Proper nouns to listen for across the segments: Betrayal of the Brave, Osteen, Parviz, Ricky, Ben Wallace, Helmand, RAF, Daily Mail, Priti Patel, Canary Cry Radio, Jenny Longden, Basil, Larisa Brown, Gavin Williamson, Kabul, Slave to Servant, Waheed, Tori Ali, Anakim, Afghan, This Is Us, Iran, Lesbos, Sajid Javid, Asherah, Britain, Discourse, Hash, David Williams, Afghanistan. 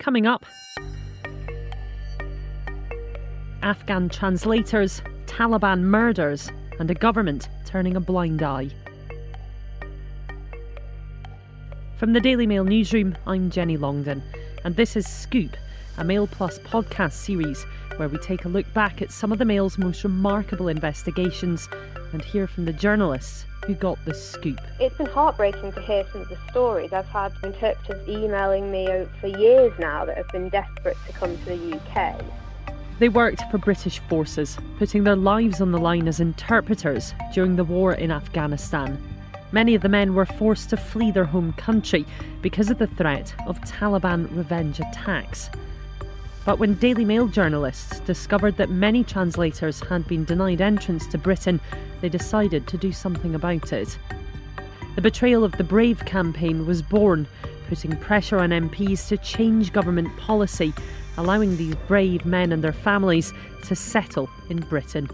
coming up. Afghan translators, Taliban murders, and a government turning a blind eye. From the Daily Mail newsroom, I'm Jenny Longden, and this is Scoop, a Mail Plus podcast series where we take a look back at some of the Mail's most remarkable investigations and hear from the journalists who got the scoop. It's been heartbreaking to hear some of the stories. I've had interpreters emailing me for years now that have been desperate to come to the UK. They worked for British forces, putting their lives on the line as interpreters during the war in Afghanistan. Many of the men were forced to flee their home country because of the threat of Taliban revenge attacks. But when Daily Mail journalists discovered that many translators had been denied entrance to Britain, they decided to do something about it. The Betrayal of the Brave campaign was born, putting pressure on MPs to change government policy, allowing these brave men and their families to settle in Britain.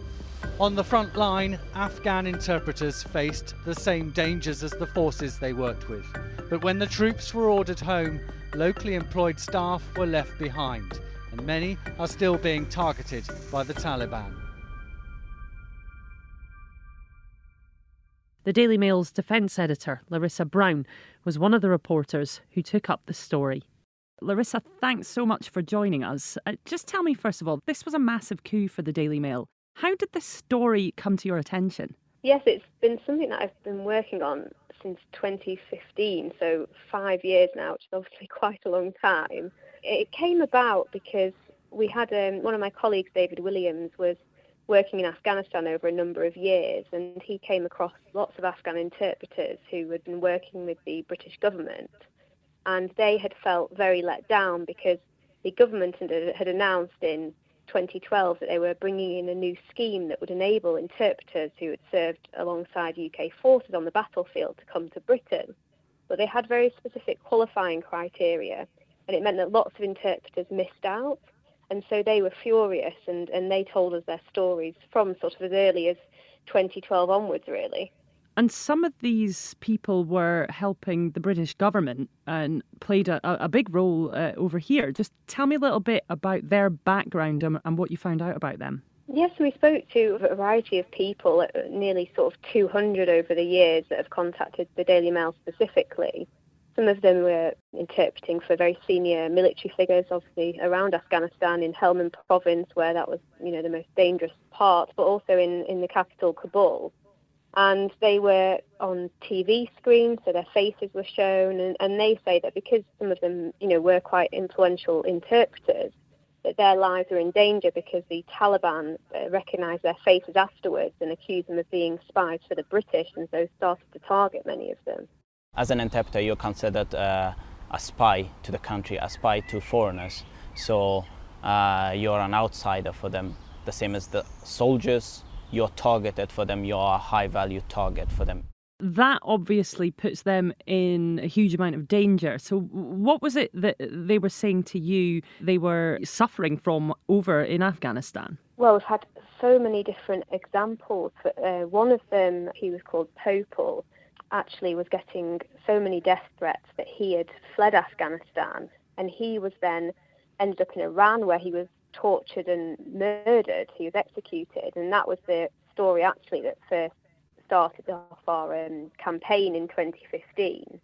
On the front line, Afghan interpreters faced the same dangers as the forces they worked with. But when the troops were ordered home, locally employed staff were left behind, and many are still being targeted by the Taliban. The Daily Mail's defence editor, Larisa Brown, was one of the reporters who took up the story. Larisa, thanks so much for joining us. Just tell me, first of all, this was a massive coup for the Daily Mail. How did this story come to your attention? Yes, it's been something that I've been working on since 2015, so 5 years now, which is obviously quite a long time. It came about because we had one of my colleagues, David Williams, was working in Afghanistan over a number of years, and he came across lots of Afghan interpreters who had been working with the British government. And they had felt very let down because the government had announced in 2012 that they were bringing in a new scheme that would enable interpreters who had served alongside UK forces on the battlefield to come to Britain. But they had very specific qualifying criteria, and it meant that lots of interpreters missed out. And so they were furious, and they told us their stories from sort of as early as 2012 onwards, really. And some of these people were helping the British government and played a big role over here. Just tell me a little bit about their background and what you found out about them. Yes, we spoke to a variety of people, nearly sort of 200 over the years that have contacted the Daily Mail specifically. Some of them were interpreting for very senior military figures, obviously around Afghanistan in Helmand province, where that was, you know, the most dangerous part, but also in the capital, Kabul. And they were on TV screens, so their faces were shown. And they say that because some of them, you know, were quite influential interpreters, that their lives were in danger because the Taliban recognised their faces afterwards and accused them of being spies for the British, and so started to target many of them. As an interpreter, you're considered a spy to the country, a spy to foreigners. So you're an outsider for them, the same as the soldiers. You're targeted for them, you're a high-value target for them. That obviously puts them in a huge amount of danger. So what was it that they were saying to you they were suffering from over in Afghanistan? Well, we've had so many different examples. One of them, he was called Popal, actually was getting so many death threats that he had fled Afghanistan. And he was then ended up in Iran, where he was tortured and murdered. He was executed, and that was the story actually that first started off our campaign in 2015.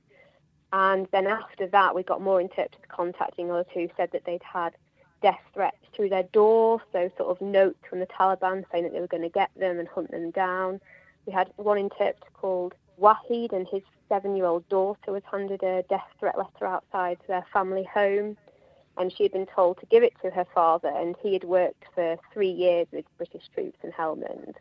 And then after that, we got more interpreters contacting us who said that they'd had death threats through their door, so sort of notes from the Taliban saying that they were going to get them and hunt them down. We had one interpreter called Waheed, and his 7-year-old daughter was handed a death threat letter outside their family home. And she had been told to give it to her father, and he had worked for 3 years with British troops in Helmand.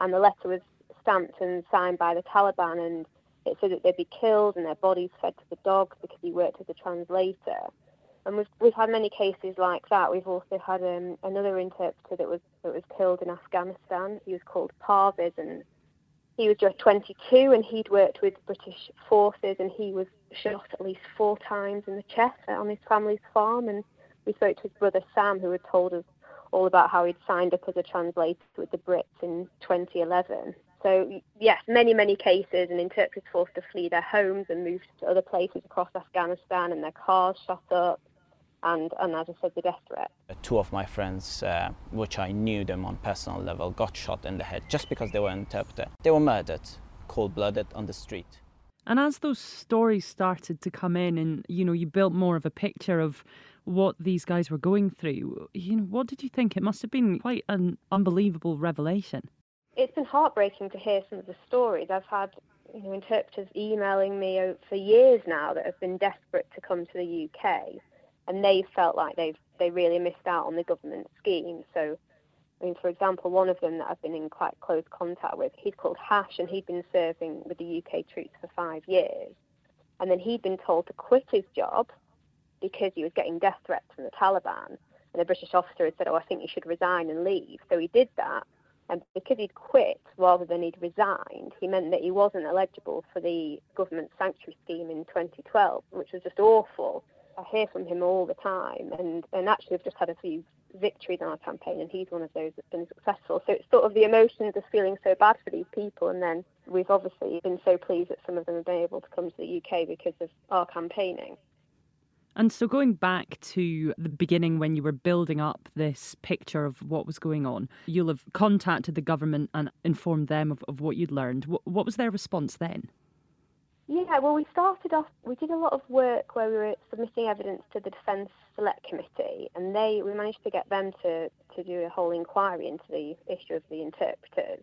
And the letter was stamped and signed by the Taliban, and it said that they'd be killed and their bodies fed to the dogs because he worked as a translator. And we've had many cases like that. We've also had another interpreter that was killed in Afghanistan. He was called Parviz, and he was just 22, and he'd worked with British forces, and he was shot at least 4 times in the chest on his family's farm. And we spoke to his brother Sam, who had told us all about how he'd signed up as a translator with the Brits in 2011. So yes, many, many cases, and interpreters forced to flee their homes and move to other places across Afghanistan, and their cars shot up. And as I said, the death threat. Two of my friends, which I knew them on personal level, got shot in the head just because they were an interpreter. They were murdered, cold-blooded, on the street. And as those stories started to come in and, you know, you built more of a picture of what these guys were going through, you know, what did you think? It must have been quite an unbelievable revelation. It's been heartbreaking to hear some of the stories. I've had, you know, interpreters emailing me for years now that have been desperate to come to the UK. And they felt like they really missed out on the government scheme. So, I mean, for example, one of them that I've been in quite close contact with, he'd called Hash, and he'd been serving with the UK troops for 5 years. And then he'd been told to quit his job because he was getting death threats from the Taliban. And a British officer had said, oh, I think you should resign and leave. So he did that. And because he'd quit rather than he'd resigned, he meant that he wasn't eligible for the government sanctuary scheme in 2012, which was just awful. I hear from him all the time, and actually we've just had a few victories in our campaign, and he's one of those that's been successful. So it's sort of the emotions of feeling so bad for these people, and then we've obviously been so pleased that some of them have been able to come to the UK because of our campaigning. And so going back to the beginning when you were building up this picture of what was going on, you'll have contacted the government and informed them of what you'd learned. What was their response then? Yeah, well, we started off, we did a lot of work where we were submitting evidence to the Defence Select Committee, and we managed to get them to do a whole inquiry into the issue of the interpreters.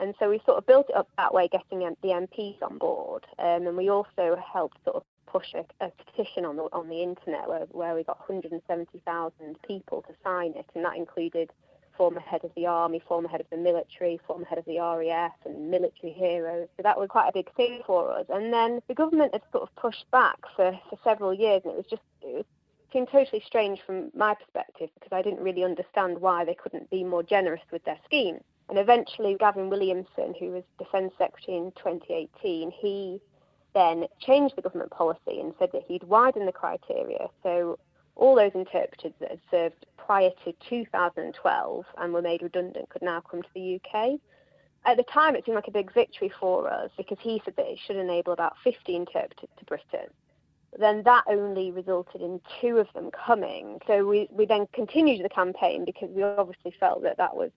And so we sort of built it up that way, getting the MPs on board, and we also helped sort of push a petition on the internet where we got 170,000 people to sign it, and that included former head of the army, former head of the military, former head of the RAF and military heroes. So that was quite a big thing for us. And then the government had sort of pushed back for several years, and it seemed totally strange from my perspective because I didn't really understand why they couldn't be more generous with their scheme. And eventually Gavin Williamson, who was Defence Secretary in 2018, he then changed the government policy and said that he'd widen the criteria. So all those interpreters that had served prior to 2012 and were made redundant could now come to the UK. At the time, it seemed like a big victory for us because he said that it should enable about 50 interpreters to Britain. Then that only resulted in 2 of them coming. So we then continued the campaign because we obviously felt that was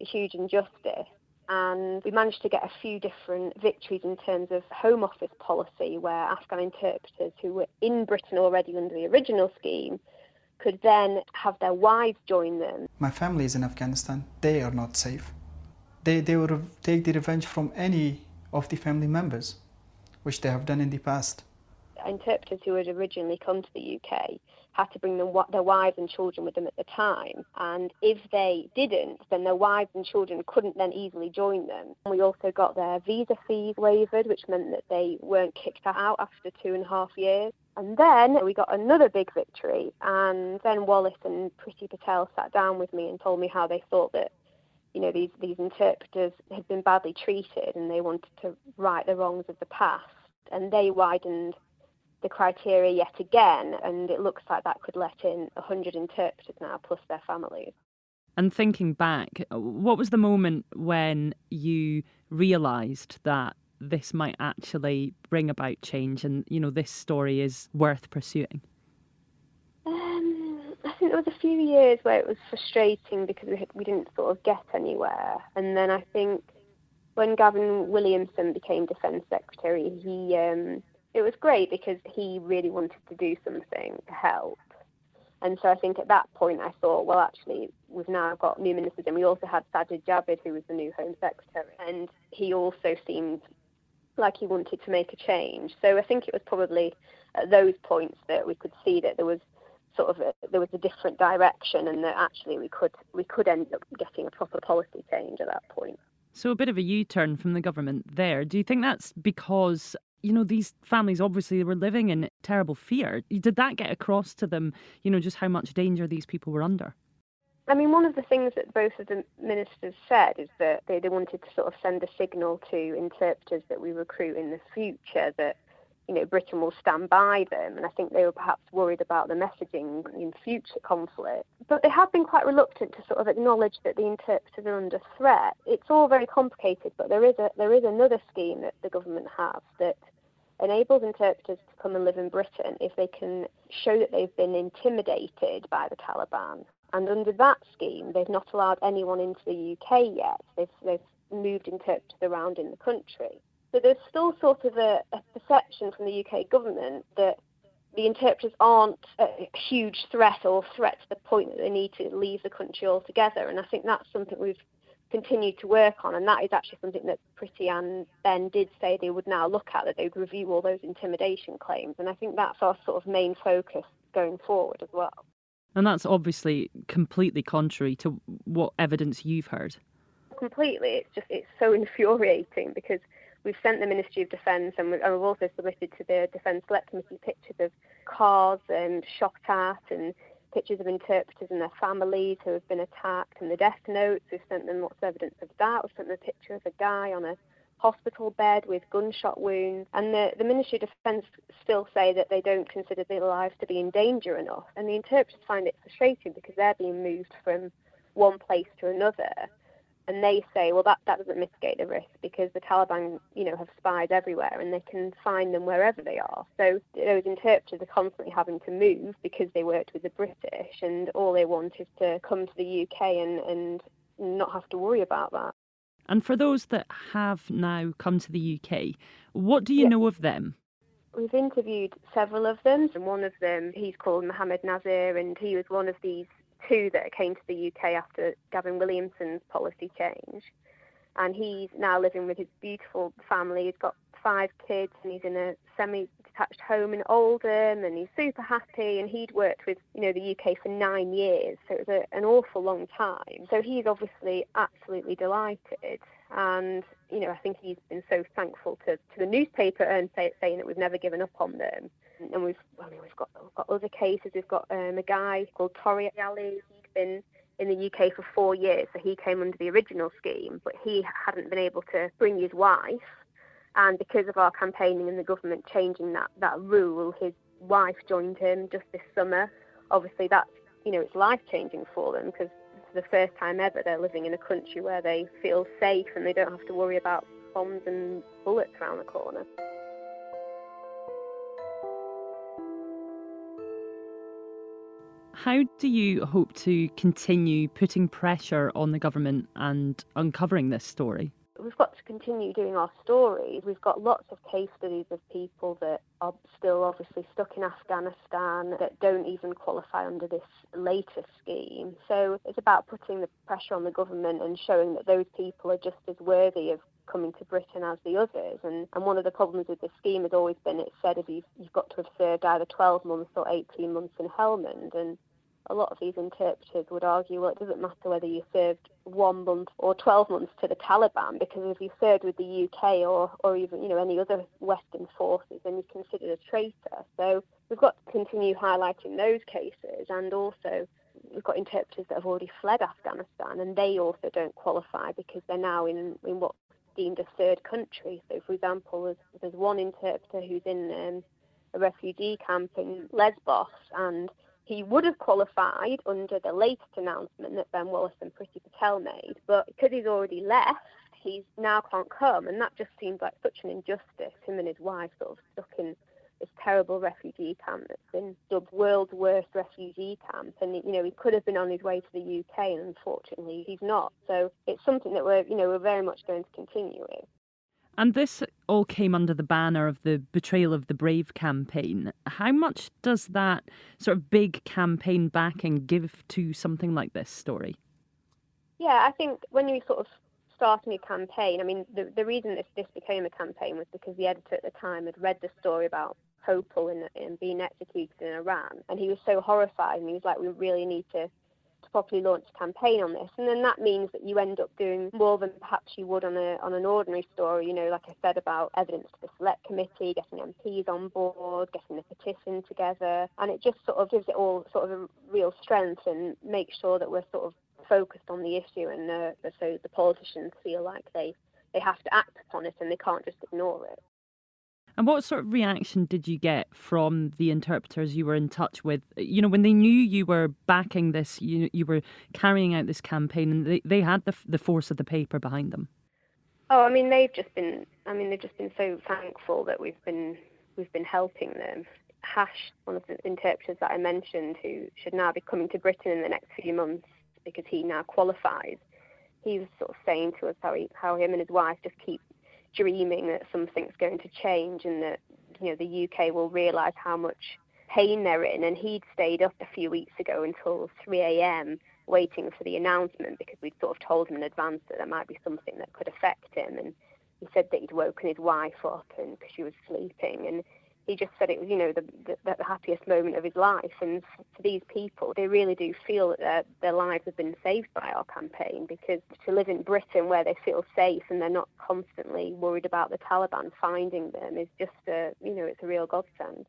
a huge injustice. And we managed to get a few different victories in terms of Home Office policy, where Afghan interpreters who were in Britain already under the original scheme could then have their wives join them. My family is in Afghanistan. They are not safe. They will take the revenge from any of the family members, which they have done in the past. Interpreters who had originally come to the UK had to bring their wives and children with them at the time, and if they didn't, then their wives and children couldn't then easily join them. We also got their visa fees waived, which meant that they weren't kicked out after 2.5 years. And then we got another big victory, and Ben Wallace and Priti Patel sat down with me and told me how they thought that, you know, these interpreters had been badly treated and they wanted to right the wrongs of the past, and they widened the criteria yet again, and it looks like that could let in 100 interpreters now plus their families. And thinking back, what was the moment when you realised that this might actually bring about change and, you know, this story is worth pursuing? I think there was a few years where it was frustrating because we didn't sort of get anywhere, and then I think when Gavin Williamson became Defence Secretary, it was great because he really wanted to do something to help. And so I think at that point I thought, well, actually, we've now got new ministers, and we also had Sajid Javid, who was the new Home Secretary, and he also seemed like he wanted to make a change. So I think it was probably at those points that we could see that there was sort of a different direction, and that actually we could end up getting a proper policy change at that point. So a bit of a U-turn from the government there. Do you think that's because, you know, these families obviously were living in terrible fear? Did that get across to them, you know, just how much danger these people were under? I mean, one of the things that both of the ministers said is that they wanted to sort of send a signal to interpreters that we recruit in the future that, you know, Britain will stand by them. And I think they were perhaps worried about the messaging in future conflict. But they have been quite reluctant to sort of acknowledge that the interpreters are under threat. It's all very complicated, but there is another scheme that the government has that enables interpreters to come and live in Britain if they can show that they've been intimidated by the Taliban. And under that scheme, they've not allowed anyone into the UK yet. They've moved interpreters around in the country. So there's still sort of a perception from the UK government that the interpreters aren't a huge threat or threat to the point that they need to leave the country altogether. And I think that's something we've continued to work on, and that is actually something that Priti and Ben did say they would now look at, that they would review all those intimidation claims. And I think that's our sort of main focus going forward as well. And that's obviously completely contrary to what evidence you've heard. Completely. It's so infuriating because we've sent the Ministry of Defence, and we've also submitted to the Defence Select Committee pictures of cars and shot at, and pictures of interpreters and their families who have been attacked, and the death notes. We've sent them lots of evidence of that. We've sent them a picture of a guy on a hospital bed with gunshot wounds, and the Ministry of Defence still say that they don't consider their lives to be in danger enough. And the interpreters find it frustrating because they're being moved from one place to another, and they say, well, that doesn't mitigate the risk because the Taliban, have spies everywhere and they can find them wherever they are. So those interpreters are constantly having to move because they worked with the British, and all they want is to come to the UK and not have to worry about that. And for those that have now come to the UK, what do you know of them? We've interviewed several of them, and one of them, he's called Mohammed Nazir, and he was one of these two that came to the UK after Gavin Williamson's policy change. And he's now living with his beautiful family. He's got 5 kids, and he's in a semi-detached home in Oldham, and he's super happy. And he'd worked with, the UK for 9 years, so it was an awful long time. So he's obviously absolutely delighted. And, I think he's been so thankful to the newspaper and saying that we've never given up on them. And we've got other cases. We've got a guy called Tori Ali. He'd been in the UK for 4 years, so he came under the original scheme, but he hadn't been able to bring his wife. And because of our campaigning and the government changing that rule, his wife joined him just this summer. Obviously, that's, it's life-changing for them because it's the first time ever they're living in a country where they feel safe and they don't have to worry about bombs and bullets around the corner. How do you hope to continue putting pressure on the government and uncovering this story? We've got to continue doing our stories. We've got lots of case studies of people that are still obviously stuck in Afghanistan that don't even qualify under this latest scheme. So it's about putting the pressure on the government and showing that those people are just as worthy of coming to Britain as the others. And one of the problems with this scheme has always been, it said if you've got to have served either 12 months or 18 months in Helmand, and a lot of these interpreters would argue, well, it doesn't matter whether you served 1 month or 12 months to the Taliban, because if you served with the UK or even, any other Western forces, then you're considered a traitor. So we've got to continue highlighting those cases, and also we've got interpreters that have already fled Afghanistan, and they also don't qualify because they're now in what's deemed a third country. So, for example, there's one interpreter who's in a refugee camp in Lesbos, and he would have qualified under the latest announcement that Ben Wallace and Priti Patel made, but because he's already left, he now can't come, and that just seems like such an injustice. Him and his wife sort of stuck in this terrible refugee camp that's been dubbed world's worst refugee camp, and he could have been on his way to the UK, and unfortunately he's not. So it's something that we're very much going to continue with. And this all came under the banner of the Betrayal of the Brave campaign. How much does that sort of big campaign backing give to something like this story? Yeah, I think when you sort of starting a campaign, I mean, the reason this became a campaign was because the editor at the time had read the story about Popal and being executed in Iran, and he was so horrified, and he was like, we really need to properly launch a campaign on this. And then that means that you end up doing more than perhaps you would on an ordinary story, like I said, about evidence to the Select Committee, getting MPs on board, getting the petition together, and it just sort of gives it all sort of a real strength and makes sure that we're sort of focused on the issue, and so the politicians feel like they have to act upon it and they can't just ignore it. And what sort of reaction did you get from the interpreters you were in touch with? When they knew you were backing this, you were carrying out this campaign, and they had the force of the paper behind them. Oh, I mean, they've just been so thankful that we've been helping them. Hash, one of the interpreters that I mentioned, who should now be coming to Britain in the next few months because he now qualifies, he was sort of saying to us how him and his wife just keep dreaming that something's going to change and that, you know, the UK will realise how much pain they're in. And he'd stayed up a few weeks ago until 3 a.m. waiting for the announcement because we'd sort of told him in advance that there might be something that could affect him. And he said that he'd woken his wife up and because she was sleeping, and he just said it was, you know, the happiest moment of his life. And for these people, they really do feel that their lives have been saved by our campaign, because to live in Britain where they feel safe and they're not constantly worried about the Taliban finding them is just it's a real godsend.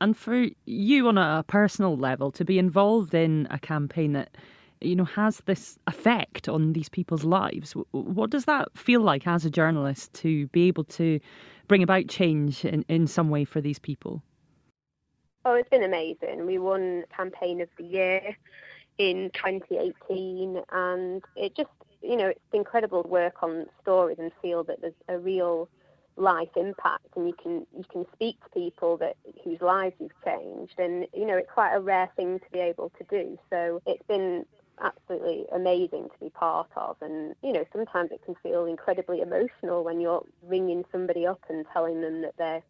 And for you on a personal level, to be involved in a campaign that, you know, has this effect on these people's lives, what does that feel like as a journalist to be able to bring about change in some way for these people? Oh, it's been amazing. We won Campaign of the Year in 2018, and it just, you know, it's incredible to work on stories and feel that there's a real life impact, and you can speak to people that whose lives you've changed, and, you know, it's quite a rare thing to be able to do. So it's been absolutely amazing to be part of. And, you know, sometimes it can feel incredibly emotional when you're ringing somebody up and telling them that they're,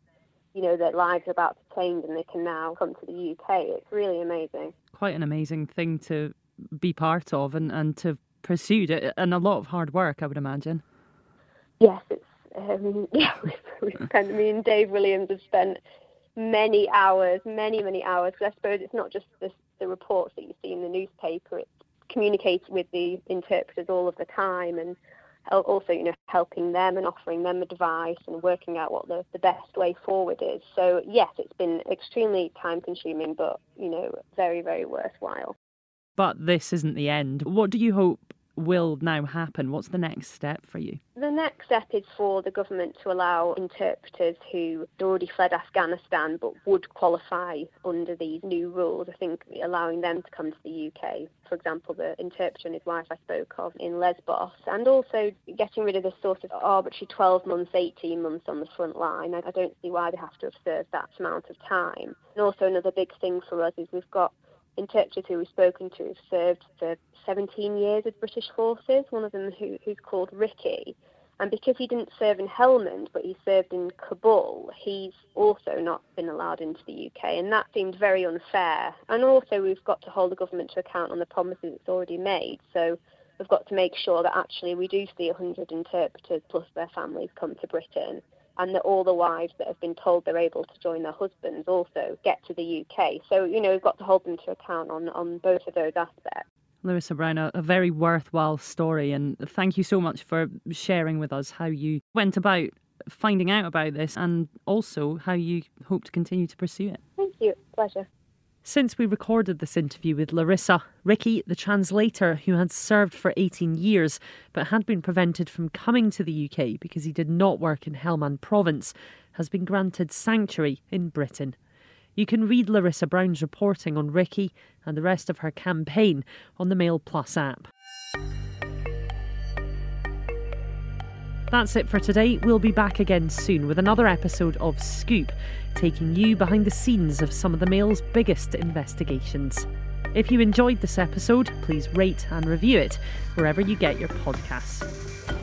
you know, their lives are about to change and they can now come to the UK. It's really amazing. Quite an amazing thing to be part of and to have pursued it, and a lot of hard work, I would imagine. Yes, it's me and Dave Williams have spent many hours, because I suppose it's not just the reports that you see in the newspaper, it communicates with the interpreters all of the time, and also, you know, helping them and offering them advice and working out what the best way forward is. So yes, it's been extremely time consuming, but, you know, very, very worthwhile. But this isn't the end. What do you hope will now happen? What's the next step for you? The next step is for the government to allow interpreters who had already fled Afghanistan but would qualify under these new rules, I think, allowing them to come to the UK. For example, the interpreter and his wife I spoke of in Lesbos, and also getting rid of this sort of arbitrary 12 months, 18 months on the front line. I don't see why they have to have served that amount of time. And also another big thing for us is we've got interpreters who we've spoken to have served for 17 years with British forces, one of them who's called Ricky. And because he didn't serve in Helmand, but he served in Kabul, he's also not been allowed into the UK. And that seemed very unfair. And also we've got to hold the government to account on the promises it's already made. So we've got to make sure that actually we do see 100 interpreters plus their families come to Britain, and that all the wives that have been told they're able to join their husbands also get to the UK. So, you know, we've got to hold them to account on both of those aspects. Larisa Brown, a very worthwhile story, and thank you so much for sharing with us how you went about finding out about this and also how you hope to continue to pursue it. Thank you. Pleasure. Since we recorded this interview with Larisa, Ricky, the translator who had served for 18 years but had been prevented from coming to the UK because he did not work in Helmand province, has been granted sanctuary in Britain. You can read Larisa Brown's reporting on Ricky and the rest of her campaign on the Mail Plus app. That's it for today. We'll be back again soon with another episode of Scoop, taking you behind the scenes of some of the Mail's biggest investigations. If you enjoyed this episode, please rate and review it wherever you get your podcasts.